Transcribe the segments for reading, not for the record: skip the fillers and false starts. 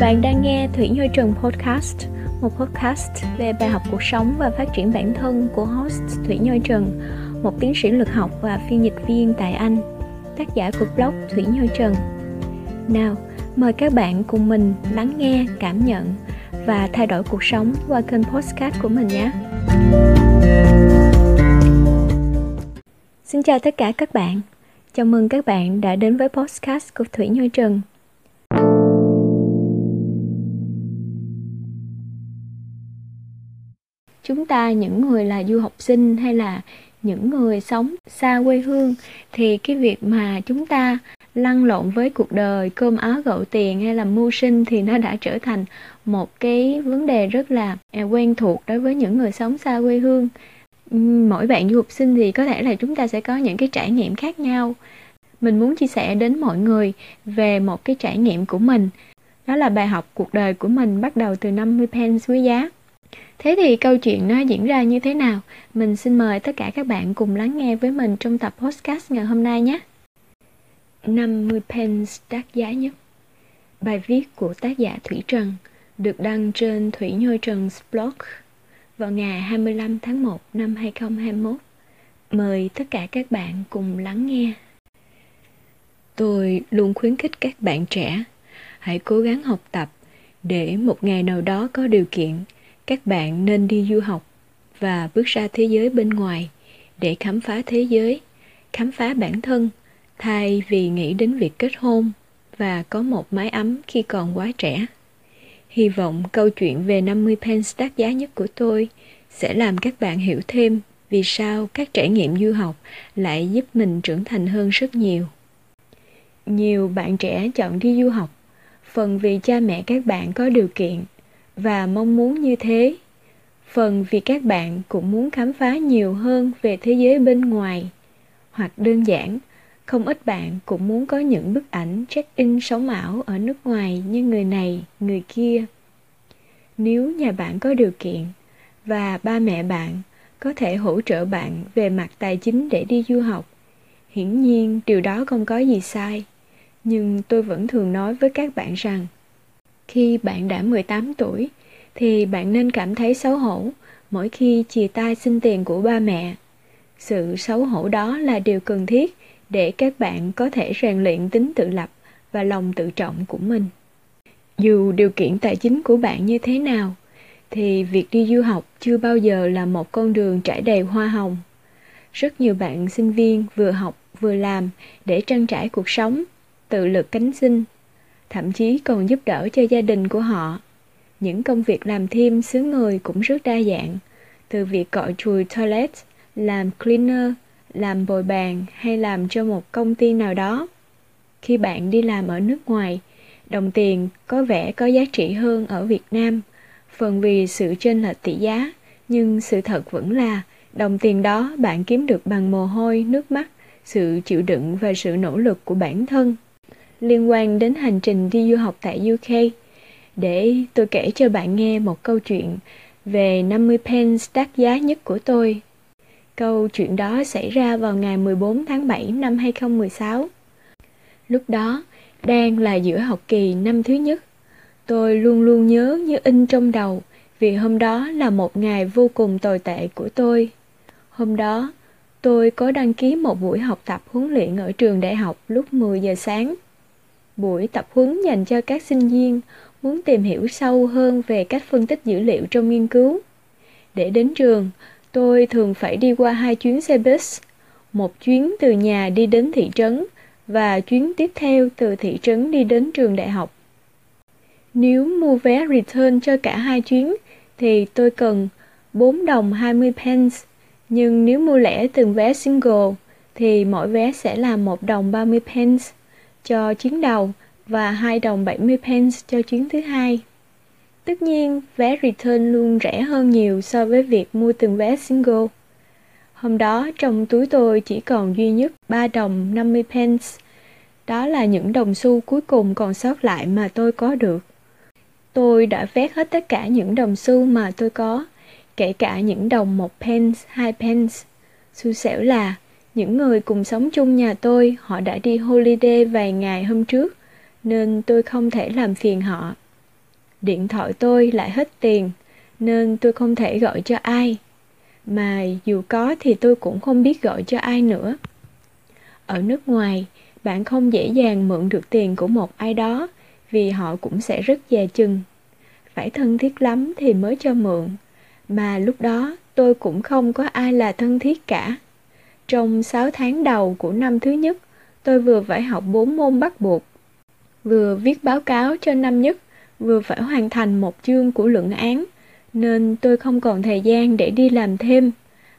Bạn đang nghe Thủy Nhoi Trần Podcast, một podcast về bài học cuộc sống và phát triển bản thân của host Thủy Nhoi Trần, một tiến sĩ lực học và phiên dịch viên tại Anh, tác giả của blog Thủy Nhoi Trần. Nào, mời các bạn cùng mình lắng nghe, cảm nhận và thay đổi cuộc sống qua kênh podcast của mình nhé. Xin chào tất cả các bạn. Chào mừng các bạn đã đến với podcast của Thủy Nhoi Trần. Chúng ta, những người là du học sinh hay là những người sống xa quê hương, thì cái việc mà chúng ta lăn lộn với cuộc đời cơm áo gạo tiền hay là mưu sinh thì nó đã trở thành một cái vấn đề rất là quen thuộc đối với những người sống xa quê hương. Mỗi bạn du học sinh thì có thể là chúng ta sẽ có những cái trải nghiệm khác nhau. Mình muốn chia sẻ đến mọi người về một cái trải nghiệm của mình. Đó là bài học cuộc đời của mình bắt đầu từ 50 pence quý giá. Thế thì câu chuyện nó diễn ra như thế nào? Mình xin mời tất cả các bạn cùng lắng nghe với mình trong tập podcast ngày hôm nay nhé. 50 pence đắt giá nhất. Bài viết của tác giả Thủy Trần được đăng trên Thủy Nhoi Trần blog vào ngày 25 tháng 1 năm 2021. Mời tất cả các bạn cùng lắng nghe. Tôi luôn khuyến khích các bạn trẻ hãy cố gắng học tập để một ngày nào đó có điều kiện, các bạn nên đi du học và bước ra thế giới bên ngoài để khám phá thế giới, khám phá bản thân, thay vì nghĩ đến việc kết hôn và có một mái ấm khi còn quá trẻ. Hy vọng câu chuyện về 50 pence đắt giá nhất của tôi sẽ làm các bạn hiểu thêm vì sao các trải nghiệm du học lại giúp mình trưởng thành hơn rất nhiều. Nhiều bạn trẻ chọn đi du học, phần vì cha mẹ các bạn có điều kiện và mong muốn như thế, phần vì các bạn cũng muốn khám phá nhiều hơn về thế giới bên ngoài, hoặc đơn giản, không ít bạn cũng muốn có những bức ảnh check-in sống ảo ở nước ngoài như người này, người kia. Nếu nhà bạn có điều kiện và ba mẹ bạn có thể hỗ trợ bạn về mặt tài chính để đi du học, hiển nhiên điều đó không có gì sai, nhưng tôi vẫn thường nói với các bạn rằng khi bạn đã 18 tuổi thì bạn nên cảm thấy xấu hổ mỗi khi chìa tay xin tiền của ba mẹ. Sự xấu hổ đó là điều cần thiết để các bạn có thể rèn luyện tính tự lập và lòng tự trọng của mình. Dù điều kiện tài chính của bạn như thế nào, thì việc đi du học chưa bao giờ là một con đường trải đầy hoa hồng. Rất nhiều bạn sinh viên vừa học vừa làm để trang trải cuộc sống, tự lực cánh sinh, thậm chí còn giúp đỡ cho gia đình của họ. Những công việc làm thêm xứ người cũng rất đa dạng, từ việc cọ chùi toilet, làm cleaner, làm bồi bàn hay làm cho một công ty nào đó. Khi bạn đi làm ở nước ngoài, đồng tiền có vẻ có giá trị hơn ở Việt Nam, phần vì sự chênh lệch tỷ giá, nhưng sự thật vẫn là đồng tiền đó bạn kiếm được bằng mồ hôi, nước mắt, sự chịu đựng và sự nỗ lực của bản thân. Liên quan đến hành trình đi du học tại UK, để tôi kể cho bạn nghe một câu chuyện về 50 pence đắt giá nhất của tôi. Câu chuyện đó xảy ra vào ngày 14 tháng 7 năm 2016. Lúc đó, đang là giữa học kỳ năm thứ nhất. Tôi luôn luôn nhớ như in trong đầu vì hôm đó là một ngày vô cùng tồi tệ của tôi. Hôm đó, tôi có đăng ký một buổi học tập huấn luyện ở trường đại học lúc 10 giờ sáng. Buổi tập huấn dành cho các sinh viên muốn tìm hiểu sâu hơn về cách phân tích dữ liệu trong nghiên cứu. Để đến trường, tôi thường phải đi qua 2 chuyến xe bus, một chuyến từ nhà đi đến thị trấn và chuyến tiếp theo từ thị trấn đi đến trường đại học. Nếu mua vé return cho cả 2 chuyến thì tôi cần 4 đồng 20 pence, nhưng nếu mua lẻ từng vé single thì mỗi vé sẽ là 1 đồng 30 pence cho chuyến đầu và 2 đồng 70 pence cho chuyến thứ hai. Tất nhiên, vé return luôn rẻ hơn nhiều so với việc mua từng vé single. Hôm đó, trong túi tôi chỉ còn duy nhất 3 đồng 50 pence. Đó là những đồng xu cuối cùng còn sót lại mà tôi có được. Tôi đã vét hết tất cả những đồng xu mà tôi có, kể cả những đồng 1 pence, 2 pence. Xui xẻo là những người cùng sống chung nhà tôi, họ đã đi holiday vài ngày hôm trước, nên tôi không thể làm phiền họ. điện thoại tôi lại hết tiền, nên tôi không thể gọi cho ai. Mà dù có thì tôi cũng không biết gọi cho ai nữa. Ở nước ngoài, bạn không dễ dàng mượn được tiền của một ai đó, vì họ cũng sẽ rất dè chừng. Phải thân thiết lắm thì mới cho mượn, mà lúc đó tôi cũng không có ai là thân thiết cả. Trong 6 tháng đầu của năm thứ nhất, tôi vừa phải học 4 môn bắt buộc, vừa viết báo cáo cho năm nhất, vừa phải hoàn thành một chương của luận án, nên tôi không còn thời gian để đi làm thêm.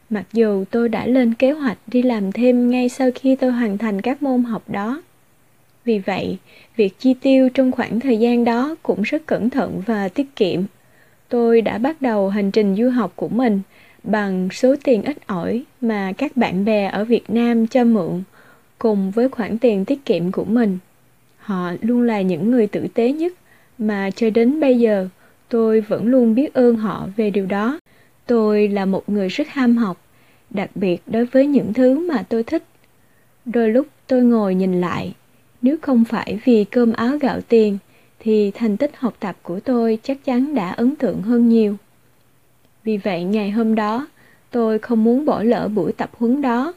Mặc dù tôi đã lên kế hoạch đi làm thêm ngay sau khi tôi hoàn thành các môn học đó. Vì vậy, việc chi tiêu trong khoảng thời gian đó cũng rất cẩn thận và tiết kiệm. Tôi đã bắt đầu hành trình du học của mình bằng số tiền ít ỏi mà các bạn bè ở Việt Nam cho mượn, cùng với khoản tiền tiết kiệm của mình. Họ luôn là những người tử tế nhất, mà cho đến bây giờ, tôi vẫn luôn biết ơn họ về điều đó. Tôi là một người rất ham học, đặc biệt đối với những thứ mà tôi thích. Đôi lúc tôi ngồi nhìn lại, nếu không phải vì cơm áo gạo tiền, thì thành tích học tập của tôi chắc chắn đã ấn tượng hơn nhiều. Vì vậy ngày hôm đó, tôi không muốn bỏ lỡ buổi tập huấn đó.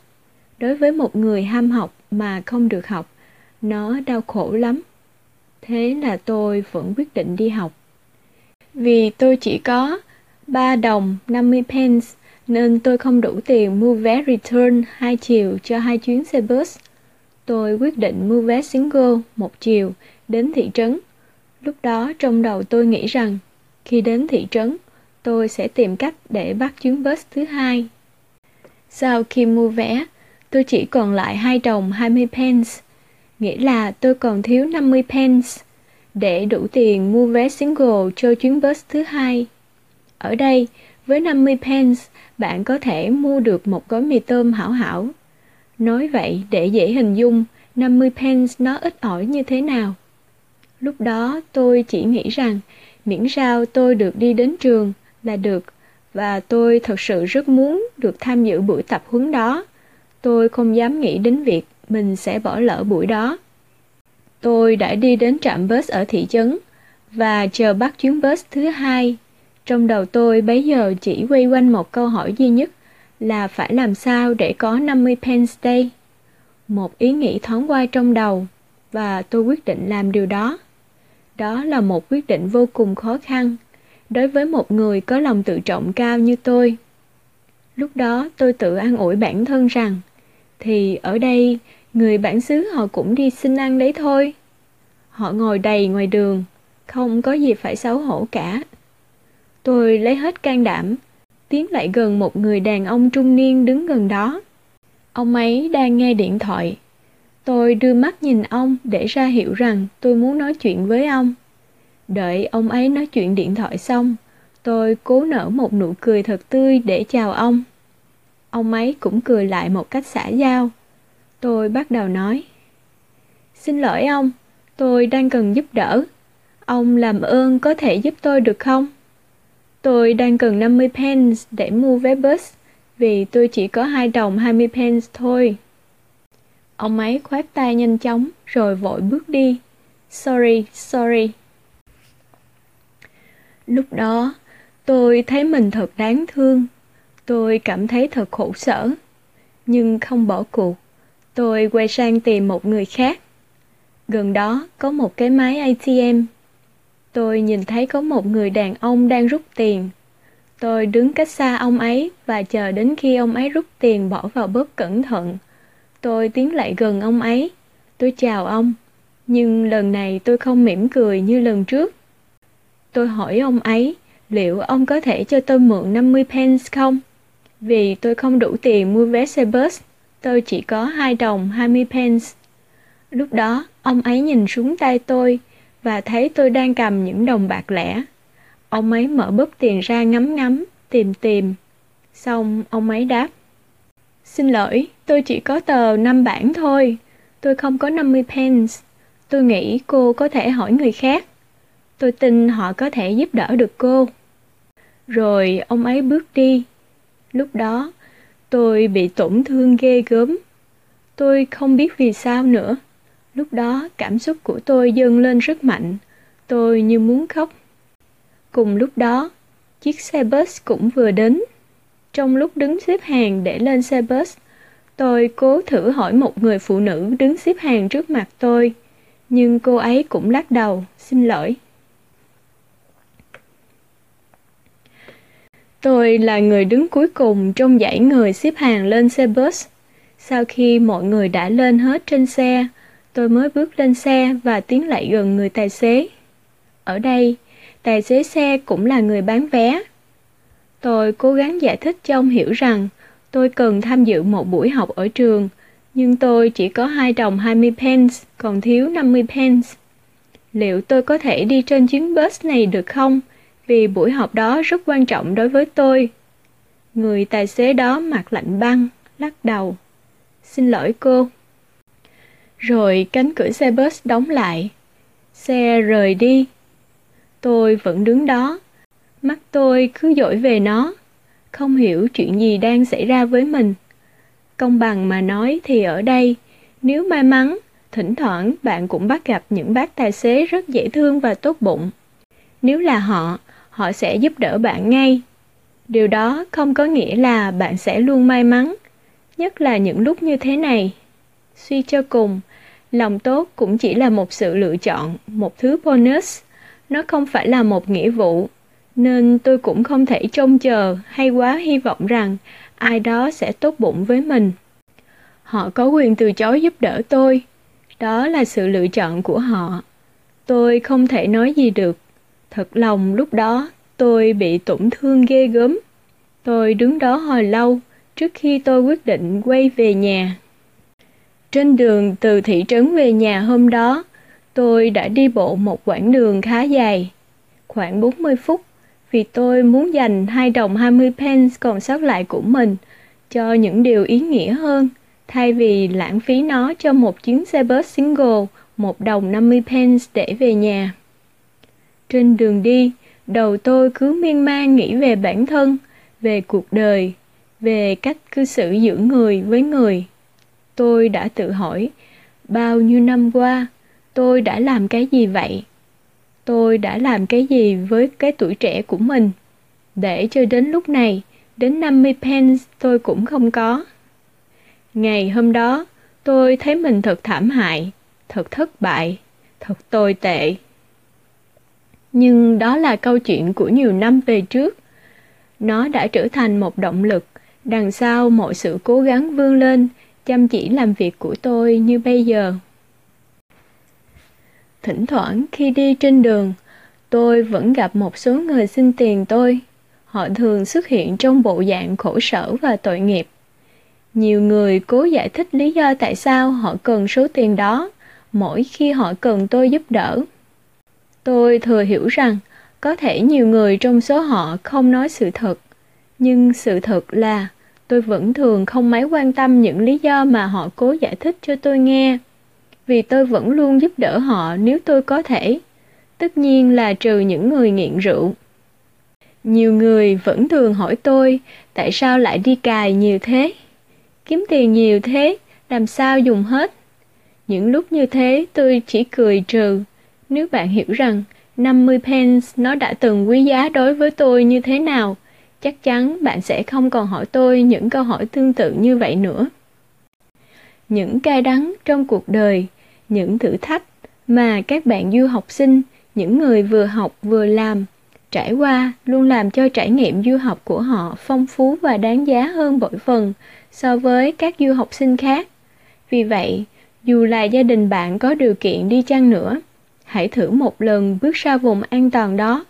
Đối với một người ham học mà không được học, nó đau khổ lắm. Thế là tôi vẫn quyết định đi học. Vì tôi chỉ có 3 đồng 50 pence nên tôi không đủ tiền mua vé return 2 chiều cho 2 chuyến xe bus. Tôi quyết định mua vé single 1 chiều đến thị trấn. Lúc đó trong đầu tôi nghĩ rằng khi đến thị trấn, tôi sẽ tìm cách để bắt chuyến bus thứ 2. Sau khi mua vé, tôi chỉ còn lại 2 đồng 20 pence, nghĩa là tôi còn thiếu 50 pence để đủ tiền mua vé single cho chuyến bus thứ 2. Ở đây, với 50 pence, bạn có thể mua được một gói mì tôm hảo hảo. Nói vậy để dễ hình dung 50 pence nó ít ỏi như thế nào. Lúc đó tôi chỉ nghĩ rằng miễn sao tôi được đi đến trường là được, và tôi thật sự rất muốn được tham dự buổi tập huấn đó. Tôi không dám nghĩ đến việc mình sẽ bỏ lỡ buổi đó. Tôi đã đi đến trạm bus ở thị trấn và chờ bắt chuyến bus thứ 2. Trong đầu tôi bấy giờ chỉ quay quanh một câu hỏi duy nhất là phải làm sao để có 50 pence đây. Một ý nghĩ thoáng qua trong đầu và tôi quyết định làm điều đó. Đó là một quyết định vô cùng khó khăn đối với một người có lòng tự trọng cao như tôi. Lúc đó tôi tự an ủi bản thân rằng thì ở đây người bản xứ họ cũng đi xin ăn đấy thôi. Họ ngồi đầy ngoài đường, không có gì phải xấu hổ cả. Tôi lấy hết can đảm, tiến lại gần một người đàn ông trung niên đứng gần đó. Ông ấy đang nghe điện thoại. Tôi đưa mắt nhìn ông để ra hiệu rằng tôi muốn nói chuyện với ông. Đợi ông ấy nói chuyện điện thoại xong, tôi cố nở một nụ cười thật tươi để chào ông. Ông ấy cũng cười lại một cách xã giao. Tôi bắt đầu nói: "Xin lỗi ông, tôi đang cần giúp đỡ. Ông làm ơn có thể giúp tôi được không? Tôi đang cần 50 pence để mua vé bus, vì tôi chỉ có 2 đồng 20 pence thôi." Ông ấy khoát tay nhanh chóng rồi vội bước đi. Sorry. Lúc đó, tôi thấy mình thật đáng thương. Tôi cảm thấy thật khổ sở, nhưng không bỏ cuộc. Tôi quay sang tìm một người khác. Gần đó có một cái máy ATM. Tôi nhìn thấy có một người đàn ông đang rút tiền. Tôi đứng cách xa ông ấy và chờ đến khi ông ấy rút tiền bỏ vào bóp cẩn thận. Tôi tiến lại gần ông ấy. Tôi chào ông, nhưng lần này tôi không mỉm cười như lần trước. Tôi hỏi ông ấy liệu ông có thể cho tôi mượn 50 pence không? Vì tôi không đủ tiền mua vé xe bus, tôi chỉ có 2 đồng 20 pence. Lúc đó, ông ấy nhìn xuống tay tôi và thấy tôi đang cầm những đồng bạc lẻ. Ông ấy mở bóp tiền ra ngắm, tìm. Xong, ông ấy đáp: "Xin lỗi, tôi chỉ có tờ 5 bảng thôi. Tôi không có 50 pence. Tôi nghĩ cô có thể hỏi người khác. Tôi tin họ có thể giúp đỡ được cô." Rồi ông ấy bước đi. Lúc đó, tôi bị tổn thương ghê gớm. Tôi không biết vì sao nữa. Lúc đó, cảm xúc của tôi dâng lên rất mạnh. Tôi như muốn khóc. Cùng lúc đó, chiếc xe bus cũng vừa đến. Trong lúc đứng xếp hàng để lên xe bus, tôi cố thử hỏi một người phụ nữ đứng xếp hàng trước mặt tôi, nhưng cô ấy cũng lắc đầu, xin lỗi. Tôi là người đứng cuối cùng trong dãy người xếp hàng lên xe bus. Sau khi mọi người đã lên hết trên xe, tôi mới bước lên xe và tiến lại gần người tài xế. Ở đây, tài xế xe cũng là người bán vé. Tôi cố gắng giải thích cho ông hiểu rằng tôi cần tham dự một buổi học ở trường, nhưng tôi chỉ có 2 đồng 20 pence, còn thiếu 50 pence. Liệu tôi có thể đi trên chuyến bus này được không? Vì buổi họp đó rất quan trọng đối với tôi. Người tài xế đó mặt lạnh băng, lắc đầu. Xin lỗi cô. Rồi cánh cửa xe bus đóng lại. Xe rời đi. Tôi vẫn đứng đó. Mắt tôi cứ dõi về nó. Không hiểu chuyện gì đang xảy ra với mình. Công bằng mà nói thì ở đây, nếu may mắn, thỉnh thoảng bạn cũng bắt gặp những bác tài xế rất dễ thương và tốt bụng. Nếu là họ, họ sẽ giúp đỡ bạn ngay. Điều đó không có nghĩa là bạn sẽ luôn may mắn, nhất là những lúc như thế này. Suy cho cùng, lòng tốt cũng chỉ là một sự lựa chọn, một thứ bonus. Nó không phải là một nghĩa vụ, nên tôi cũng không thể trông chờ hay quá hy vọng rằng ai đó sẽ tốt bụng với mình. Họ có quyền từ chối giúp đỡ tôi. Đó là sự lựa chọn của họ. Tôi không thể nói gì được. Thật lòng lúc đó tôi bị tổn thương ghê gớm. Tôi đứng đó hồi lâu trước khi tôi quyết định quay về nhà. Trên đường từ thị trấn về nhà hôm đó, tôi đã đi bộ một quãng đường khá dài, khoảng 40 phút, vì tôi muốn dành 2 đồng 20 pence còn sót lại của mình cho những điều ý nghĩa hơn, thay vì lãng phí nó cho một chuyến xe bus single 1 đồng 50 pence để về nhà. Trên đường đi, đầu tôi cứ miên man nghĩ về bản thân, về cuộc đời, về cách cư xử giữa người với người. Tôi đã tự hỏi, bao nhiêu năm qua, tôi đã làm cái gì vậy? Tôi đã làm cái gì với cái tuổi trẻ của mình? Để cho đến lúc này, đến 50 pence tôi cũng không có. Ngày hôm đó, tôi thấy mình thật thảm hại, thật thất bại, thật tồi tệ. Nhưng đó là câu chuyện của nhiều năm về trước. Nó đã trở thành một động lực đằng sau mọi sự cố gắng vươn lên, chăm chỉ làm việc của tôi như bây giờ. Thỉnh thoảng khi đi trên đường, tôi vẫn gặp một số người xin tiền tôi. Họ thường xuất hiện trong bộ dạng khổ sở và tội nghiệp. Nhiều người cố giải thích lý do tại sao họ cần số tiền đó mỗi khi họ cần tôi giúp đỡ. Tôi thừa hiểu rằng có thể nhiều người trong số họ không nói sự thật, nhưng sự thật là tôi vẫn thường không mấy quan tâm những lý do mà họ cố giải thích cho tôi nghe, vì tôi vẫn luôn giúp đỡ họ nếu tôi có thể, tất nhiên là trừ những người nghiện rượu. Nhiều người vẫn thường hỏi tôi tại sao lại đi cài nhiều thế, kiếm tiền nhiều thế, làm sao dùng hết. Những lúc như thế tôi chỉ cười trừ. Nếu bạn hiểu rằng 50 pence nó đã từng quý giá đối với tôi như thế nào, chắc chắn bạn sẽ không còn hỏi tôi những câu hỏi tương tự như vậy nữa. Những cay đắng trong cuộc đời, những thử thách mà các bạn du học sinh, những người vừa học vừa làm, trải qua luôn làm cho trải nghiệm du học của họ phong phú và đáng giá hơn bội phần so với các du học sinh khác. Vì vậy, dù là gia đình bạn có điều kiện đi chăng nữa, hãy thử một lần bước ra vùng an toàn đó,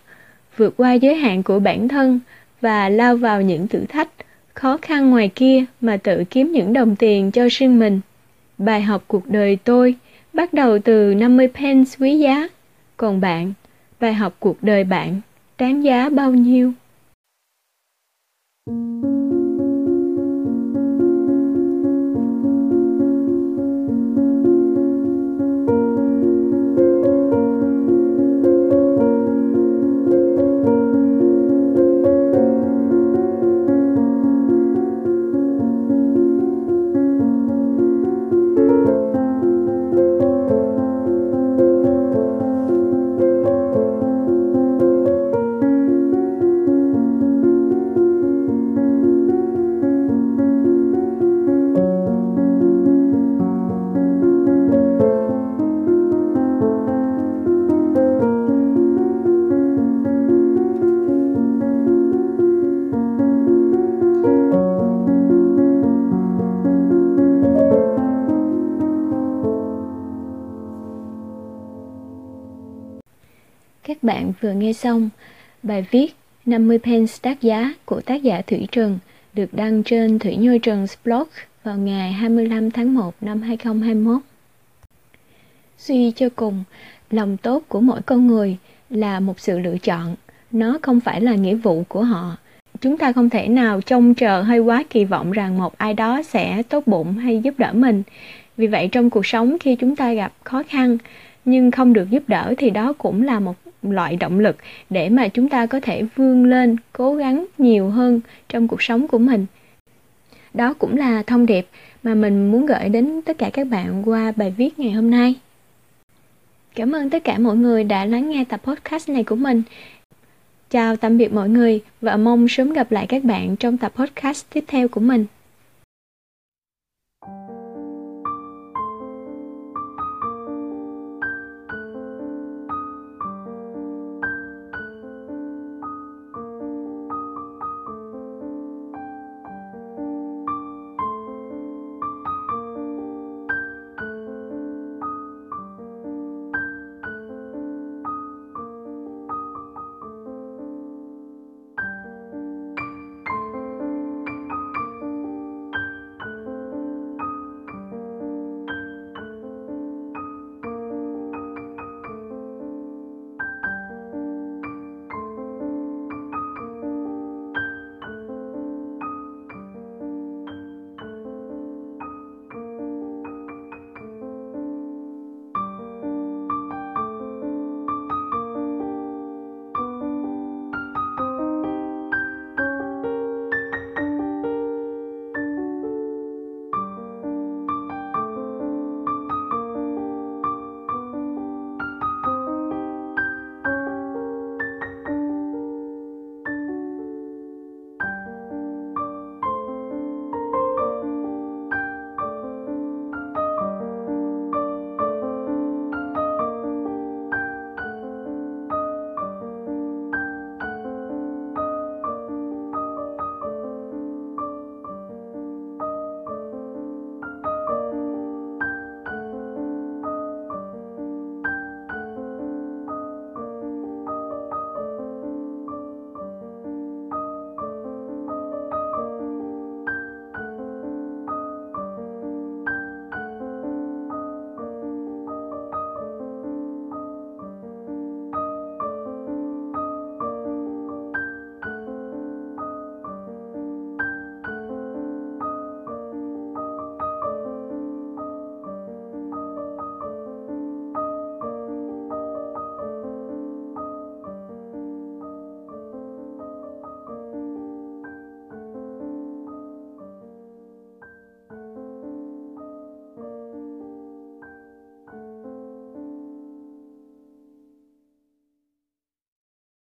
vượt qua giới hạn của bản thân và lao vào những thử thách, khó khăn ngoài kia mà tự kiếm những đồng tiền cho riêng mình. Bài học cuộc đời tôi bắt đầu từ 50 pence quý giá. Còn bạn, bài học cuộc đời bạn đáng giá bao nhiêu? Các bạn vừa nghe xong bài viết 50 pence đắt giá của tác giả Thủy Trần được đăng trên Thủy Nhoi Trần blog vào ngày 25 tháng 1 năm 2021. Suy cho cùng, lòng tốt của mỗi con người là một sự lựa chọn, nó không phải là nghĩa vụ của họ. Chúng ta không thể nào trông chờ hay quá kỳ vọng rằng một ai đó sẽ tốt bụng hay giúp đỡ mình. Vì vậy trong cuộc sống khi chúng ta gặp khó khăn nhưng không được giúp đỡ thì đó cũng là một loại động lực để mà chúng ta có thể vươn lên, cố gắng nhiều hơn trong cuộc sống của mình. Đó cũng là thông điệp mà mình muốn gửi đến tất cả các bạn qua bài viết ngày hôm nay. Cảm ơn tất cả mọi người đã lắng nghe tập podcast này của mình. Chào tạm biệt mọi người và mong sớm gặp lại các bạn trong tập podcast tiếp theo của mình.